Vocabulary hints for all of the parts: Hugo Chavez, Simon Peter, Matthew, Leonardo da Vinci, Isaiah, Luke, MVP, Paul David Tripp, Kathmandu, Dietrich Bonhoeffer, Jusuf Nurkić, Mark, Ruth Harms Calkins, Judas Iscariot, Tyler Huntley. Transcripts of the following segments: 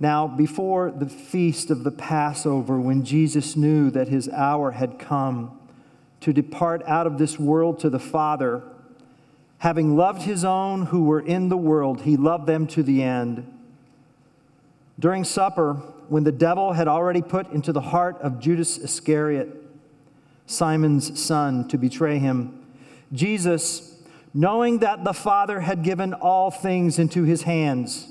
Now, before the feast of the Passover, when Jesus knew that his hour had come to depart out of this world to the Father, having loved his own who were in the world, he loved them to the end. During supper, when the devil had already put into the heart of Judas Iscariot, Simon's son, to betray him, Jesus, knowing that the Father had given all things into his hands,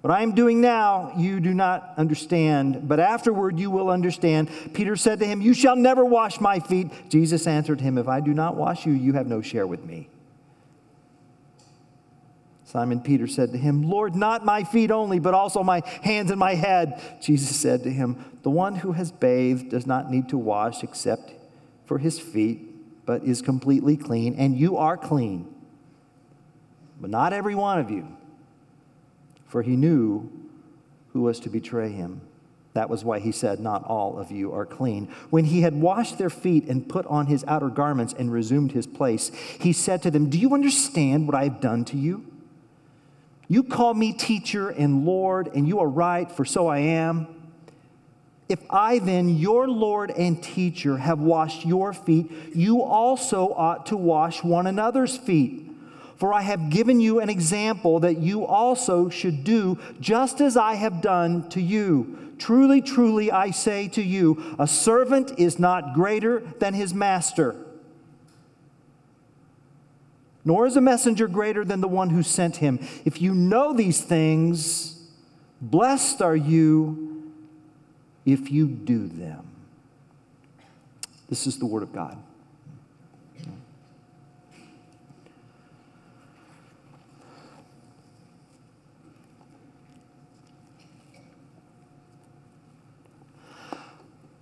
"What I am doing now you do not understand, but afterward you will understand." Peter said to him, "You shall never wash my feet." Jesus answered him, "If I do not wash you, you have no share with me." Simon Peter said to him, "Lord, not my feet only, but also my hands and my head." Jesus said to him, "The one who has bathed does not need to wash except for his feet, but is completely clean, and you are clean, but not every one of you." For he knew who was to betray him. That was why he said, "Not all of you are clean." When he had washed their feet and put on his outer garments and resumed his place, he said to them, "Do you understand what I have done to you? You call me teacher and Lord, and you are right, for so I am. If I then, your Lord and teacher, have washed your feet, you also ought to wash one another's feet. For I have given you an example that you also should do just as I have done to you. Truly, truly, I say to you, a servant is not greater than his master, nor is a messenger greater than the one who sent him. If you know these things, blessed are you if you do them." This is the word of God.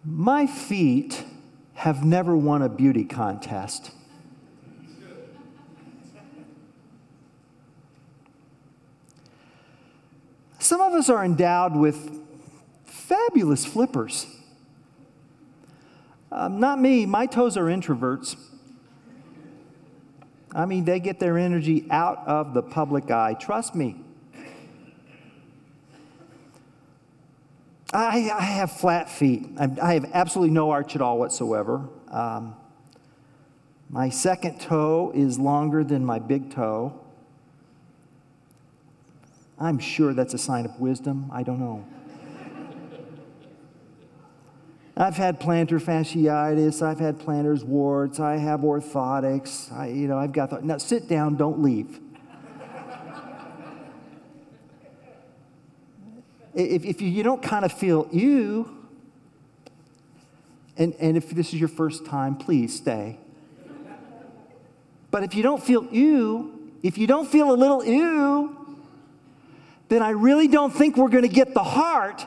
My feet have never won a beauty contest. Some of us are endowed with fabulous flippers. Not me. My toes are introverts. I mean, they get their energy out of the public eye. Trust me. I have flat feet. I have absolutely no arch at all whatsoever. My second toe is longer than my big toe. I'm sure that's a sign of wisdom. I don't know. I've had plantar fasciitis. I've had plantar warts. I have orthotics. I've got that. Now sit down. Don't leave. If you don't kind of feel, ew, and if this is your first time, please stay. But if you don't feel, ew, if you don't feel a little, ew, then I really don't think we're going to get the heart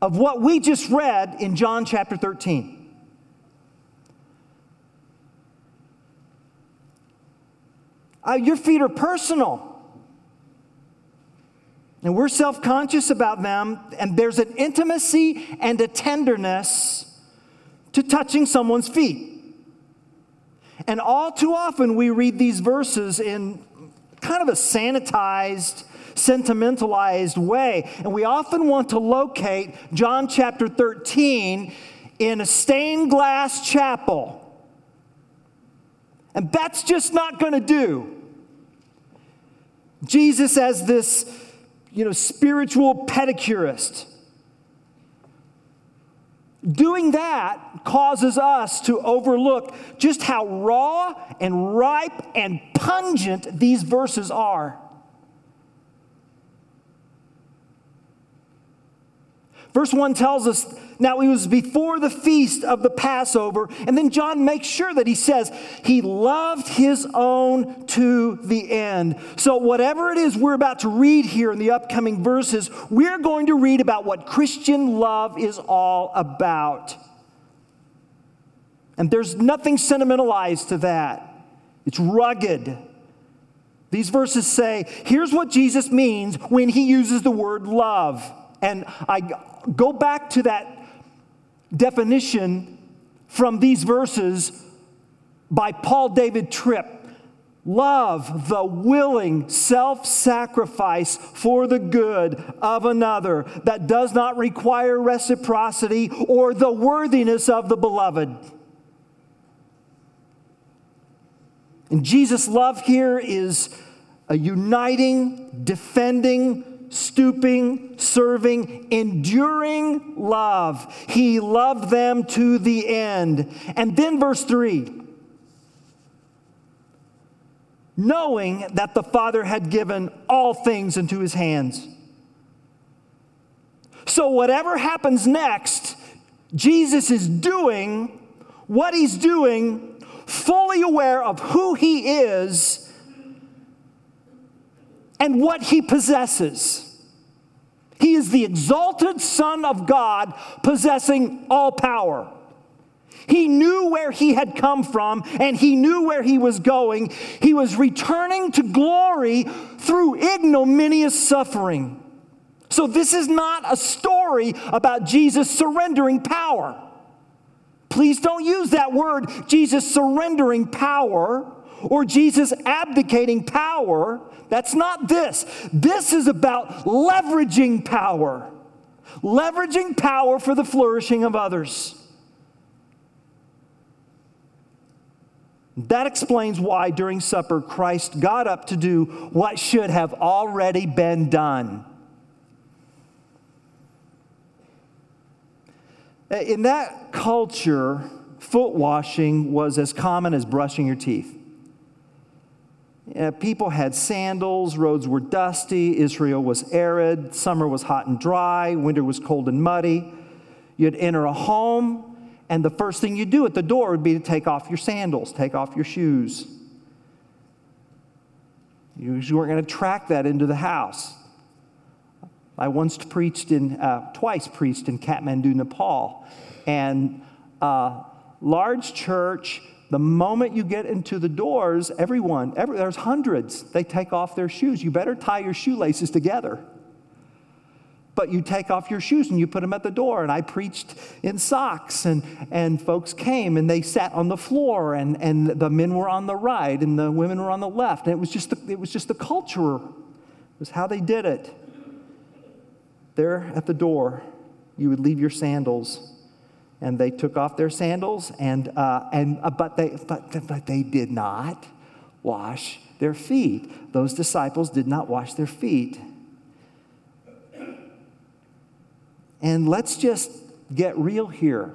of what we just read in John chapter 13. Your feet are personal. And we're self-conscious about them, and there's an intimacy and a tenderness to touching someone's feet. And all too often we read these verses in kind of a sanitized, sentimentalized way. And we often want to locate John chapter 13 in a stained glass chapel. And that's just not going to do. Jesus as this spiritual pedicurist. Doing that causes us to overlook just how raw and ripe and pungent these verses are. Verse 1 tells us Now, it was before the feast of the Passover. And then John makes sure that he says he loved his own to the end. So whatever it is we're about to read here in the upcoming verses, we're going to read about what Christian love is all about. And there's nothing sentimentalized to that. It's rugged. These verses say, here's what Jesus means when he uses the word love. And I go back to that definition from these verses by Paul David Tripp. Love, the willing self-sacrifice for the good of another that does not require reciprocity or the worthiness of the beloved. And Jesus' love here is a uniting, defending, stooping, serving, enduring love. He loved them to the end. And then verse 3. Knowing that the Father had given all things into his hands. So whatever happens next, Jesus is doing what he's doing, fully aware of who he is and what he possesses. He is the exalted Son of God, possessing all power. He knew where he had come from, and he knew where he was going. He was returning to glory through ignominious suffering. So this is not a story about Jesus surrendering power. Please don't use that word, Jesus surrendering power or Jesus abdicating power. That's not this. This is about leveraging power. Leveraging power for the flourishing of others. That explains why during supper Christ got up to do what should have already been done. In that culture, foot washing was as common as brushing your teeth. People had sandals, roads were dusty, Israel was arid, summer was hot and dry, winter was cold and muddy. You'd enter a home, and the first thing you'd do at the door would be to take off your sandals, take off your shoes. You weren't going to track that into the house. I once twice preached in Kathmandu, Nepal. And large church, the moment you get into the doors, there's hundreds, they take off their shoes. You better tie your shoelaces together. But you take off your shoes and you put them at the door. And I preached in socks, and folks came and they sat on the floor, and the men were on the right and the women were on the left. And it was just the culture. It was how they did it. There at the door, you would leave your sandals, and they took off their sandals, but they did not wash their feet. Those disciples did not wash their feet. And let's just get real here.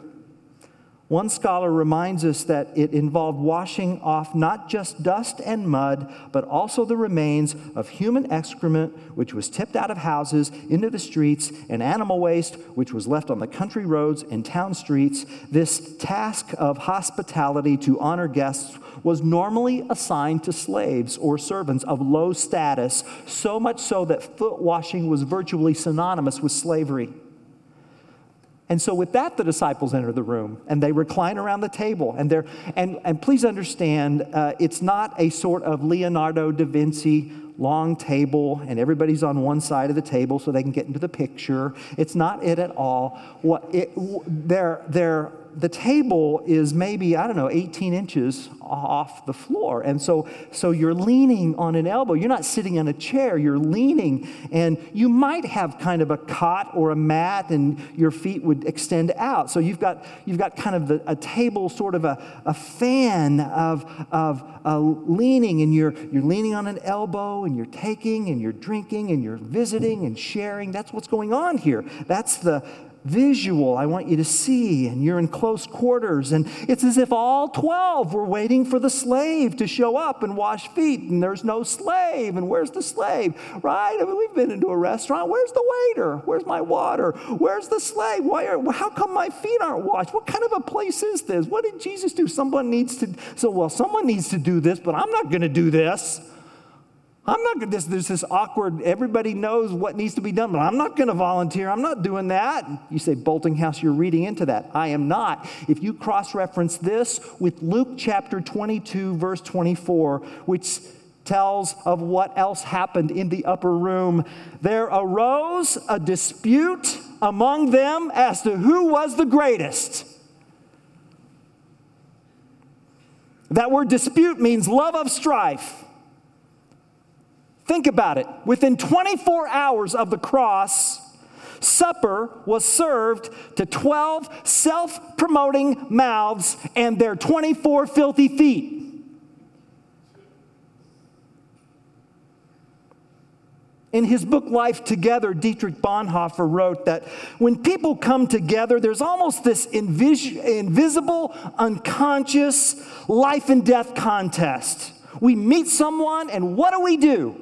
One scholar reminds us that it involved washing off not just dust and mud, but also the remains of human excrement, which was tipped out of houses into the streets, and animal waste, which was left on the country roads and town streets. This task of hospitality to honor guests was normally assigned to slaves or servants of low status, so much so that foot washing was virtually synonymous with slavery. And so with that, the disciples enter the room, and they recline around the table. And please understand, it's not a sort of Leonardo da Vinci long table, and everybody's on one side of the table so they can get into the picture. It's not it at all. The table is maybe, 18 inches off the floor. And so you're leaning on an elbow. You're not sitting in a chair. You're leaning. And you might have kind of a cot or a mat, and your feet would extend out. So you've got kind of a table, sort of a fan of leaning. And you're leaning on an elbow, and you're taking, and you're drinking, and you're visiting and sharing. That's what's going on here. That's the visual. I want you to see, and you're in close quarters. And it's as if all 12 were waiting for the slave to show up and wash feet, and there's no slave. And where's the slave, right? I mean, we've been into a restaurant. Where's the waiter? Where's my water? Where's the slave? How come my feet aren't washed? What kind of a place is this? What did Jesus do? Someone needs to do this, but I'm not going to do this. There's this awkward, everybody knows what needs to be done, but I'm not going to volunteer. I'm not doing that. You say, Boltinghouse, you're reading into that. I am not. If you cross-reference this with Luke chapter 22, verse 24, which tells of what else happened in the upper room, there arose a dispute among them as to who was the greatest. That word dispute means love of strife. Think about it. Within 24 hours of the cross, supper was served to 12 self-promoting mouths and their 24 filthy feet. In his book, Life Together, Dietrich Bonhoeffer wrote that when people come together, there's almost this invisible, unconscious life and death contest. We meet someone, and what do?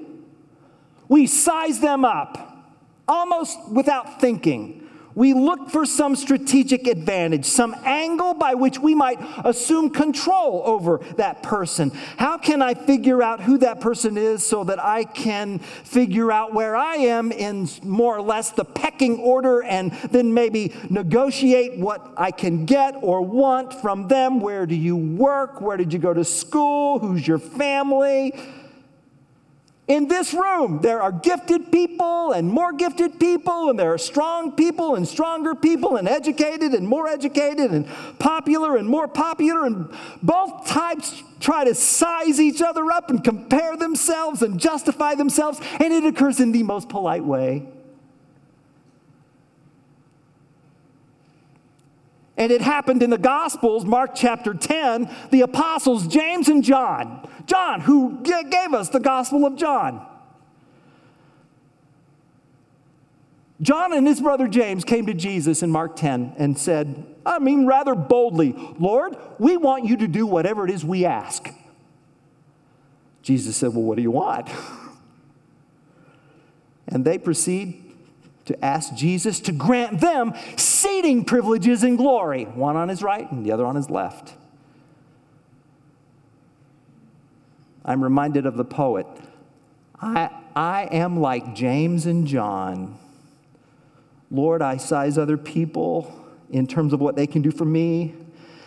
We size them up, almost without thinking. We look for some strategic advantage, some angle by which we might assume control over that person. How can I figure out who that person is so that I can figure out where I am in more or less the pecking order, and then maybe negotiate what I can get or want from them? Where do you work? Where did you go to school? Who's your family? In this room, there are gifted people and more gifted people, and there are strong people and stronger people, and educated and more educated, and popular and more popular, and both types try to size each other up and compare themselves and justify themselves, and it occurs in the most polite way. And it happened in the Gospels, Mark chapter 10, the apostles James and John. John, who gave us the Gospel of John. John and his brother James came to Jesus in Mark 10 and said, rather boldly, Lord, we want you to do whatever it is we ask. Jesus said, well, what do you want? And they proceed to ask Jesus to grant them seating privileges in glory, one on his right and the other on his left. I'm reminded of the poet. I am like James and John. Lord, I size other people in terms of what they can do for me,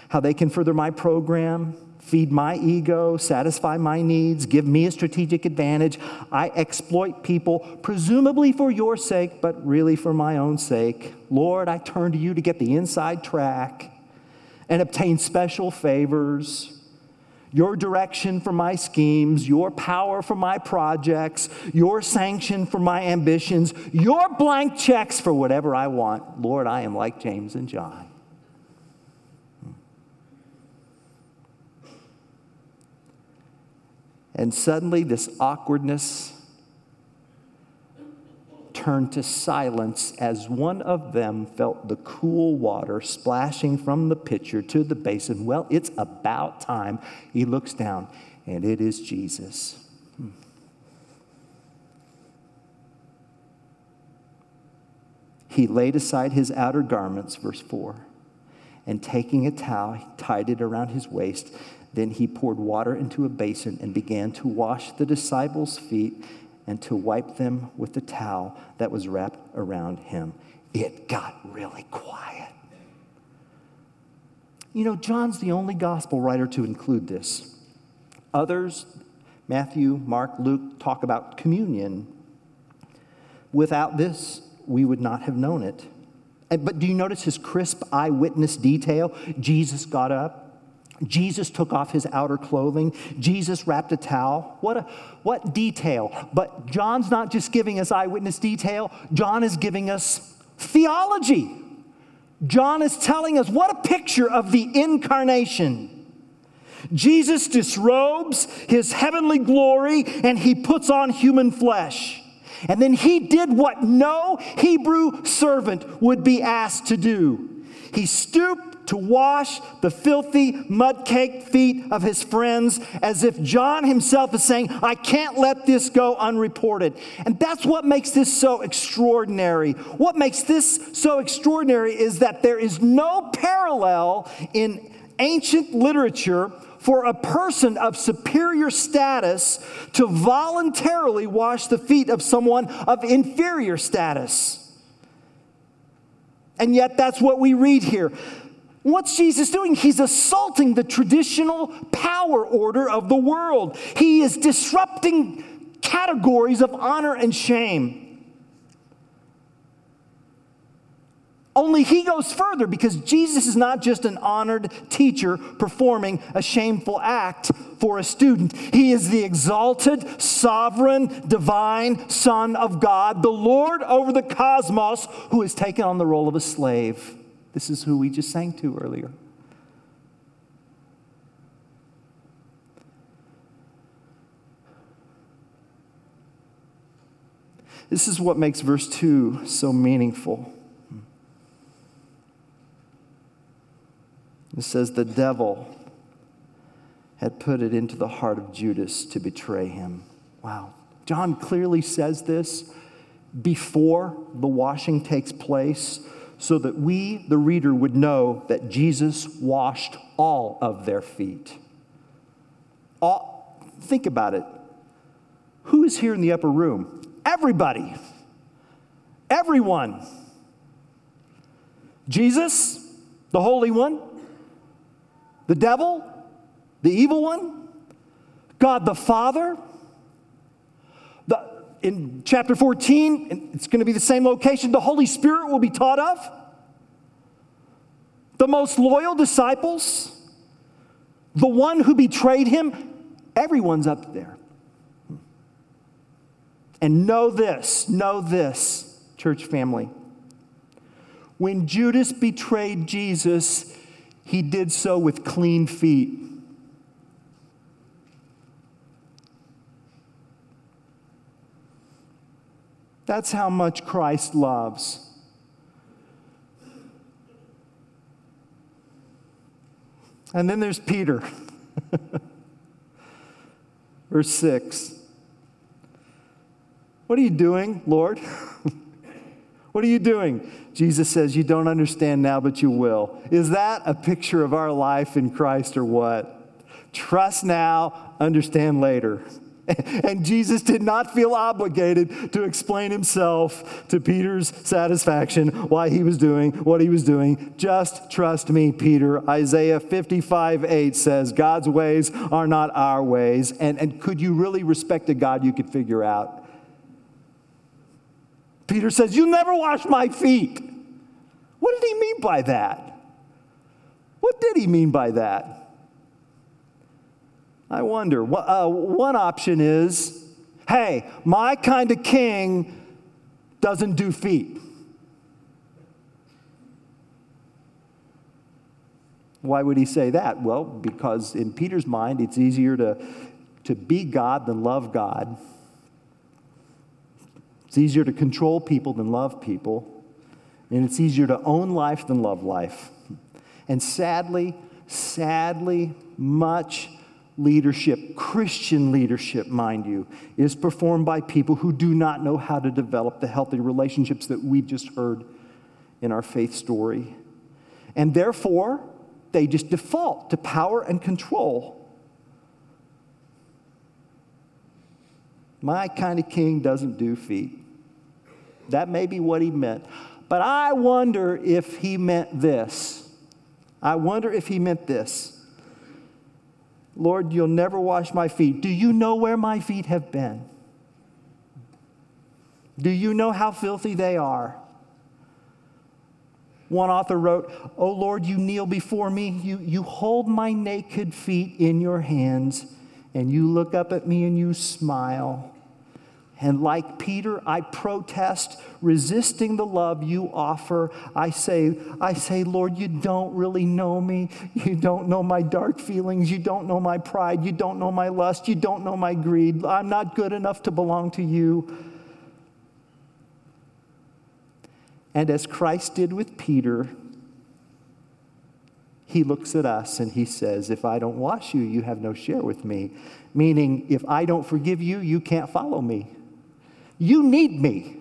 how they can further my program, feed my ego, satisfy my needs, give me a strategic advantage. I exploit people, presumably for your sake, but really for my own sake. Lord, I turn to you to get the inside track and obtain special favors, your direction for my schemes, your power for my projects, your sanction for my ambitions, your blank checks for whatever I want. Lord, I am like James and John. And suddenly this awkwardness turned to silence as one of them felt the cool water splashing from the pitcher to the basin. Well, it's about time. He looks down, and it is Jesus. He laid aside his outer garments, verse 4, and taking a towel, he tied it around his waist. Then he poured water into a basin and began to wash the disciples' feet and to wipe them with the towel that was wrapped around him. It got really quiet. John's the only gospel writer to include this. Others, Matthew, Mark, Luke, talk about communion. Without this, we would not have known it. But do you notice his crisp eyewitness detail? Jesus got up. Jesus took off his outer clothing. Jesus wrapped a towel. What detail. But John's not just giving us eyewitness detail. John is giving us theology. John is telling us what a picture of the incarnation. Jesus disrobes his heavenly glory and he puts on human flesh. And then he did what no Hebrew servant would be asked to do. He stooped to wash the filthy, mud-caked feet of his friends, as if John himself is saying, I can't let this go unreported. And that's what makes this so extraordinary. What makes this so extraordinary is that there is no parallel in ancient literature for a person of superior status to voluntarily wash the feet of someone of inferior status. And yet that's what we read here. What's Jesus doing? He's assaulting the traditional power order of the world. He is disrupting categories of honor and shame. Only he goes further, because Jesus is not just an honored teacher performing a shameful act for a student. He is the exalted, sovereign, divine Son of God, the Lord over the cosmos, who has taken on the role of a slave. This is who we just sang to earlier. This is what makes verse 2 so meaningful. It says, the devil had put it into the heart of Judas to betray him. Wow. John clearly says this before the washing takes place, so that we, the reader, would know that Jesus washed all of their feet. All, think about it. Who is here in the upper room? Everybody. Everyone. Jesus, the Holy One. The devil, the evil one, God the Father. In chapter 14, it's going to be the same location. The Holy Spirit will be taught of. The most loyal disciples. The one who betrayed him. Everyone's up there. And know this, church family. When Judas betrayed Jesus, he did so with clean feet. That's how much Christ loves. And then there's Peter. Verse 6. What are you doing, Lord? What are you doing? Jesus says, you don't understand now, but you will. Is that a picture of our life in Christ or what? Trust now, understand later. And Jesus did not feel obligated to explain himself to Peter's satisfaction why he was doing what he was doing. Just trust me, Peter. Isaiah 55:8 says, God's ways are not our ways. And could you really respect a God you could figure out? Peter says, you'll never wash my feet. What did he mean by that? I wonder. One option is, hey, my kind of king doesn't do feet. Why would he say that? Well, because in Peter's mind, it's easier to be God than love God. It's easier to control people than love people, and it's easier to own life than love life. And sadly, much leadership, Christian leadership, mind you, is performed by people who do not know how to develop the healthy relationships that we just heard in our faith story. And therefore, they just default to power and control. My kind of king doesn't do feet. That may be what he meant. But I wonder if he meant this. Lord, you'll never wash my feet. Do you know where my feet have been? Do you know how filthy they are? One author wrote, oh Lord, you kneel before me. You hold my naked feet in your hands, and you look up at me and you smile. And like Peter, I protest, resisting the love you offer. I say, Lord, you don't really know me. You don't know my dark feelings. You don't know my pride. You don't know my lust. You don't know my greed. I'm not good enough to belong to you. And as Christ did with Peter, he looks at us and he says, if I don't wash you, you have no share with me. Meaning, if I don't forgive you, you can't follow me. You need me.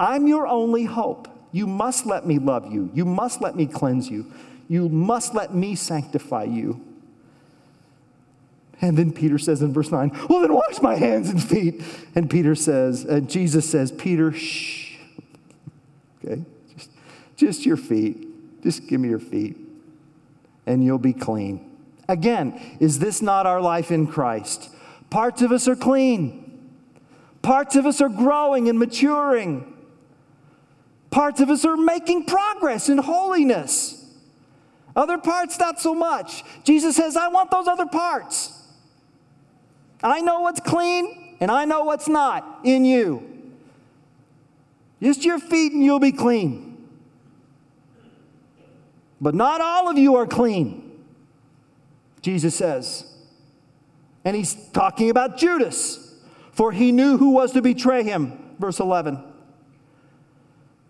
I'm your only hope. You must let me love you. You must let me cleanse you. You must let me sanctify you. And then Peter says in verse 9, well, then wash my hands and feet. And Jesus says, Peter, shh. Okay, just your feet. Just give me your feet, and you'll be clean. Again, is this not our life in Christ? Parts of us are clean. Parts of us are growing and maturing. Parts of us are making progress in holiness. Other parts, not so much. Jesus says, I want those other parts. I know what's clean, and I know what's not in you. Just your feet, and you'll be clean. But not all of you are clean, Jesus says. And he's talking about Judas, for he knew who was to betray him. Verse 11.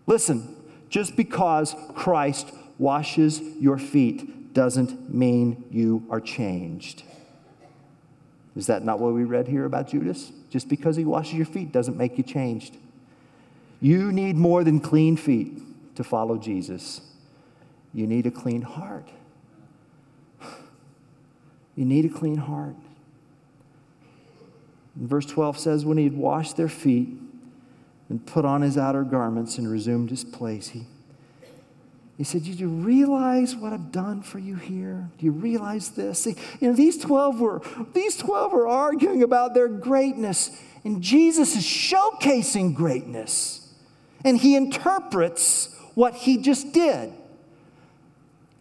Listen, just because Christ washes your feet doesn't mean you are changed. Is that not what we read here about Judas? Just because he washes your feet doesn't make you changed. You need more than clean feet to follow Jesus. You need a clean heart. You need a clean heart. And verse 12 says, when he had washed their feet and put on his outer garments and resumed his place, he said, did you realize what I've done for you here? Do you realize this? See, these 12 were arguing about their greatness, and Jesus is showcasing greatness, and he interprets what he just did.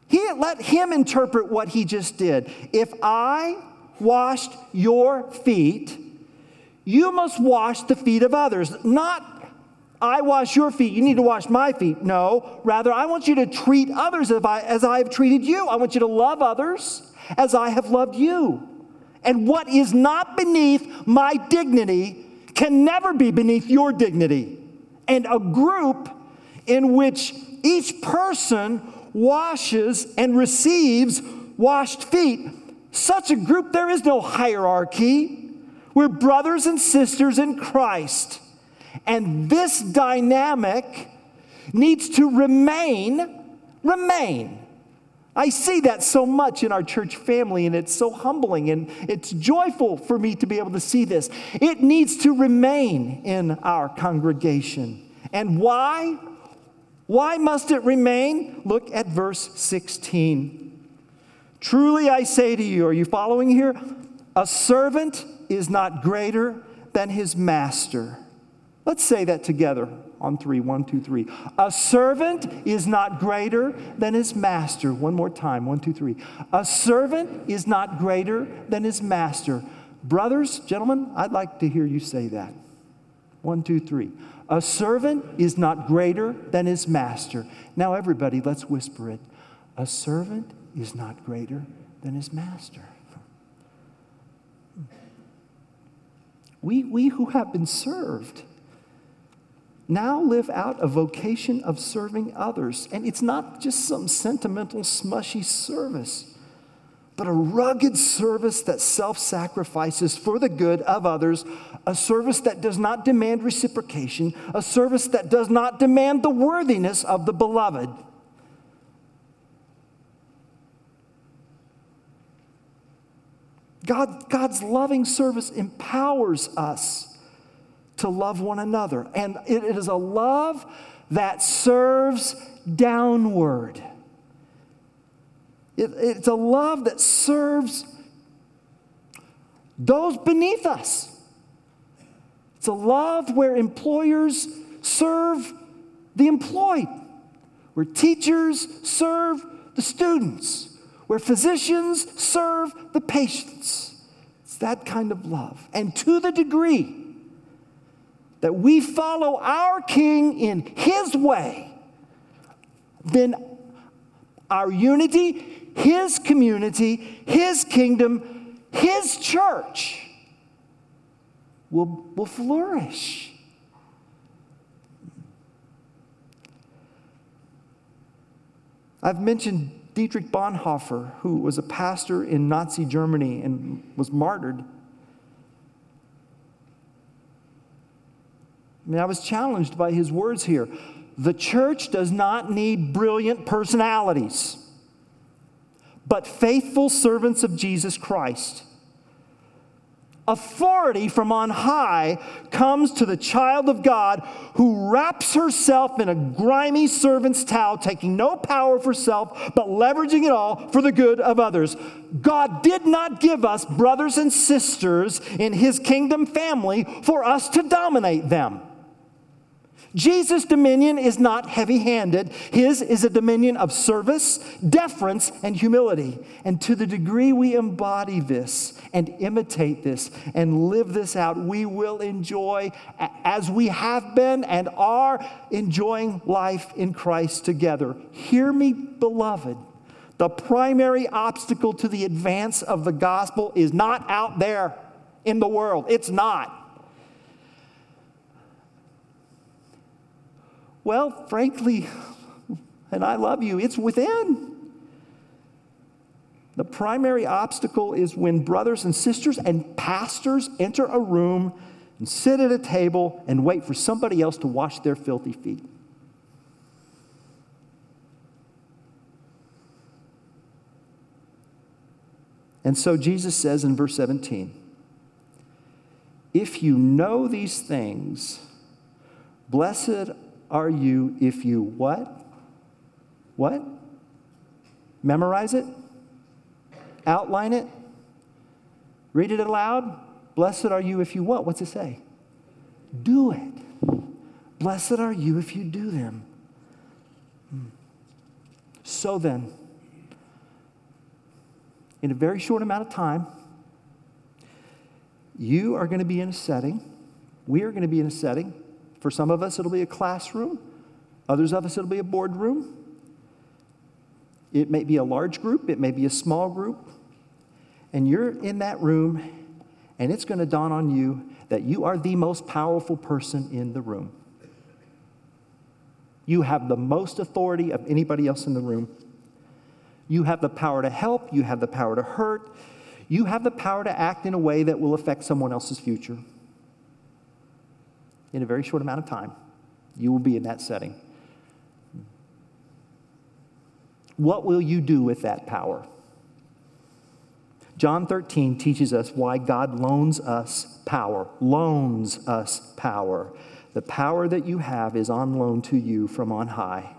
Let him interpret what he just did. If I washed your feet, you must wash the feet of others. Not I wash your feet, you need to wash my feet. No, rather I want you to treat others as I have treated you. I want you to love others as I have loved you. And what is not beneath my dignity can never be beneath your dignity. And a group in which each person washes and receives washed feet. Such a group, there is no hierarchy. We're brothers and sisters in Christ. And this dynamic needs to remain. I see that so much in our church family, and it's so humbling, and it's joyful for me to be able to see this. It needs to remain in our congregation. And why? Why must it remain? Look at verse 16. Truly I say to you, are you following here? A servant is not greater than his master. Let's say that together on 3. 1, 2, 3. A servant is not greater than his master. One more time. 1, 2, 3. A servant is not greater than his master. Brothers, gentlemen, I'd like to hear you say that. 1, 2, 3. A servant is not greater than his master. Now, everybody, let's whisper it. A servant is not greater than his master. We who have been served now live out a vocation of serving others. And it's not just some sentimental, smushy service, but a rugged service that self-sacrifices for the good of others, a service that does not demand reciprocation, a service that does not demand the worthiness of the beloved. God's loving service empowers us to love one another, and it is a love that serves downward. It's a love that serves those beneath us. It's a love where employers serve the employed, where teachers serve the students, where physicians serve the patients. It's that kind of love. And to the degree that we follow our King in his way, then our unity, his community, his kingdom, his church will flourish. I've mentioned Dietrich Bonhoeffer, who was a pastor in Nazi Germany and was martyred. I mean, I was challenged by his words here. The church does not need brilliant personalities, but faithful servants of Jesus Christ. Authority from on high comes to the child of God who wraps herself in a grimy servant's towel, taking no power for self, but leveraging it all for the good of others. God did not give us brothers and sisters in his kingdom family for us to dominate them. Jesus' dominion is not heavy-handed. His is a dominion of service, deference, and humility. And to the degree we embody this and imitate this and live this out, we will enjoy, as we have been and are, enjoying life in Christ together. Hear me, beloved. The primary obstacle to the advance of the gospel is not out there in the world. It's not. Well, frankly, and I love you, it's within. The primary obstacle is when brothers and sisters and pastors enter a room and sit at a table and wait for somebody else to wash their filthy feet. And so Jesus says in verse 17, if you know these things, blessed are you if you what? What? Memorize it? Outline it? Read it aloud? Blessed are you if you what? What's it say? Do it. Blessed are you if you do them. So then, in a very short amount of time, you are going to be in a setting. We are going to be in a setting. For some of us, it'll be a classroom. Others of us, it'll be a boardroom. It may be a large group. It may be a small group. And you're in that room, and it's going to dawn on you that you are the most powerful person in the room. You have the most authority of anybody else in the room. You have the power to help. You have the power to hurt. You have the power to act in a way that will affect someone else's future. In a very short amount of time, you will be in that setting. What will you do with that power? John 13 teaches us why God loans us power. Loans us power. The power that you have is on loan to you from on high.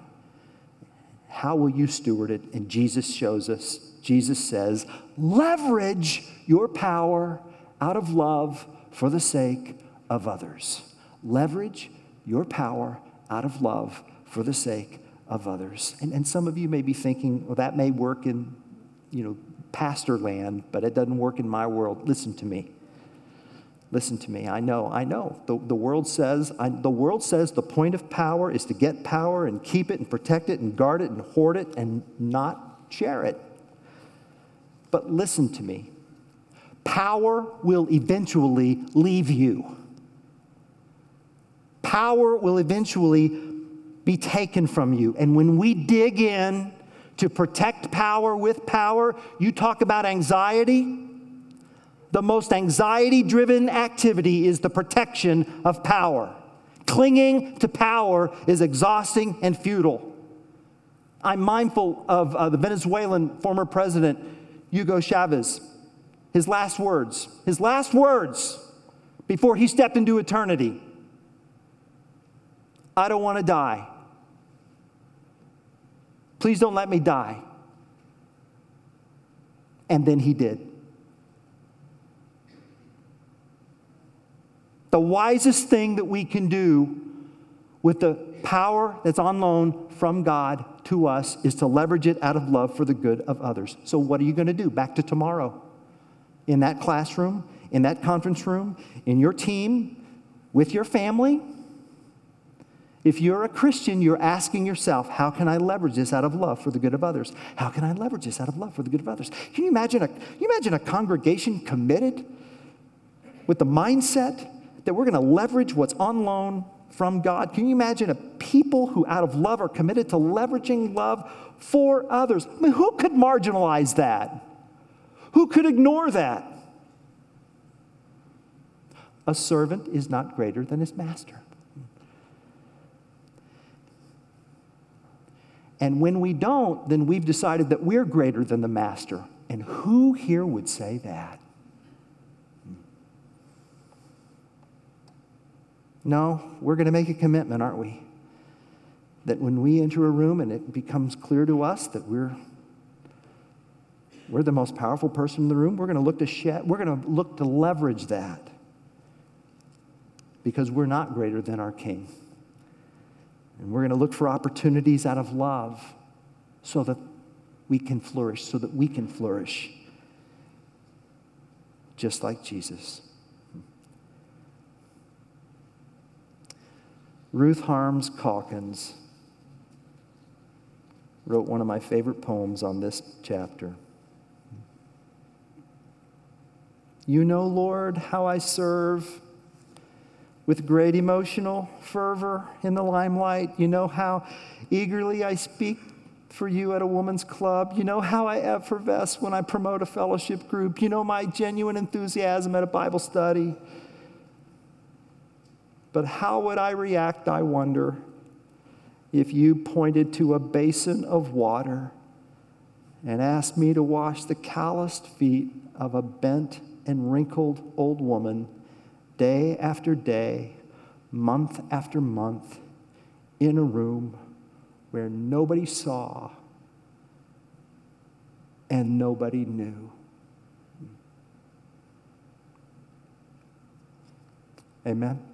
How will you steward it? And Jesus shows us. Jesus says, leverage your power out of love for the sake of others. Leverage your power out of love for the sake of others. And some of you may be thinking, well, that may work in, pastor land, but it doesn't work in my world. Listen to me. Listen to me. I know. The world says the point of power is to get power and keep it and protect it and guard it and hoard it and not share it. But listen to me. Power will eventually leave you. Power will eventually be taken from you. And when we dig in to protect power with power, you talk about anxiety. The most anxiety-driven activity is the protection of power. Clinging to power is exhausting and futile. I'm mindful of the Venezuelan former president, Hugo Chavez. His last words before he stepped into eternity. I don't want to die. Please don't let me die. And then he did. The wisest thing that we can do with the power that's on loan from God to us is to leverage it out of love for the good of others. So what are you going to do? Back to tomorrow. In that classroom, in that conference room, in your team, with your family. If you're a Christian, you're asking yourself, how can I leverage this out of love for the good of others? How can I leverage this out of love for the good of others? Can you imagine a congregation committed with the mindset that we're going to leverage what's on loan from God? Can you imagine a people who out of love are committed to leveraging love for others. I mean, who could marginalize that? Who could ignore that? A servant is not greater than his master. And when we don't, then we've decided that we're greater than the master. And who here would say that? No, we're going to make a commitment, aren't we? That when we enter a room and it becomes clear to us that we're the most powerful person in the room, we're going to look to leverage that. Because we're not greater than our King. And we're going to look for opportunities out of love so that we can flourish, just like Jesus. Ruth Harms Calkins wrote one of my favorite poems on this chapter. You know, Lord, how I serve with great emotional fervor in the limelight. You know how eagerly I speak for you at a woman's club. You know how I effervesce when I promote a fellowship group. You know my genuine enthusiasm at a Bible study. But how would I react, I wonder, if you pointed to a basin of water and asked me to wash the calloused feet of a bent and wrinkled old woman day after day, month after month, in a room where nobody saw and nobody knew. Amen.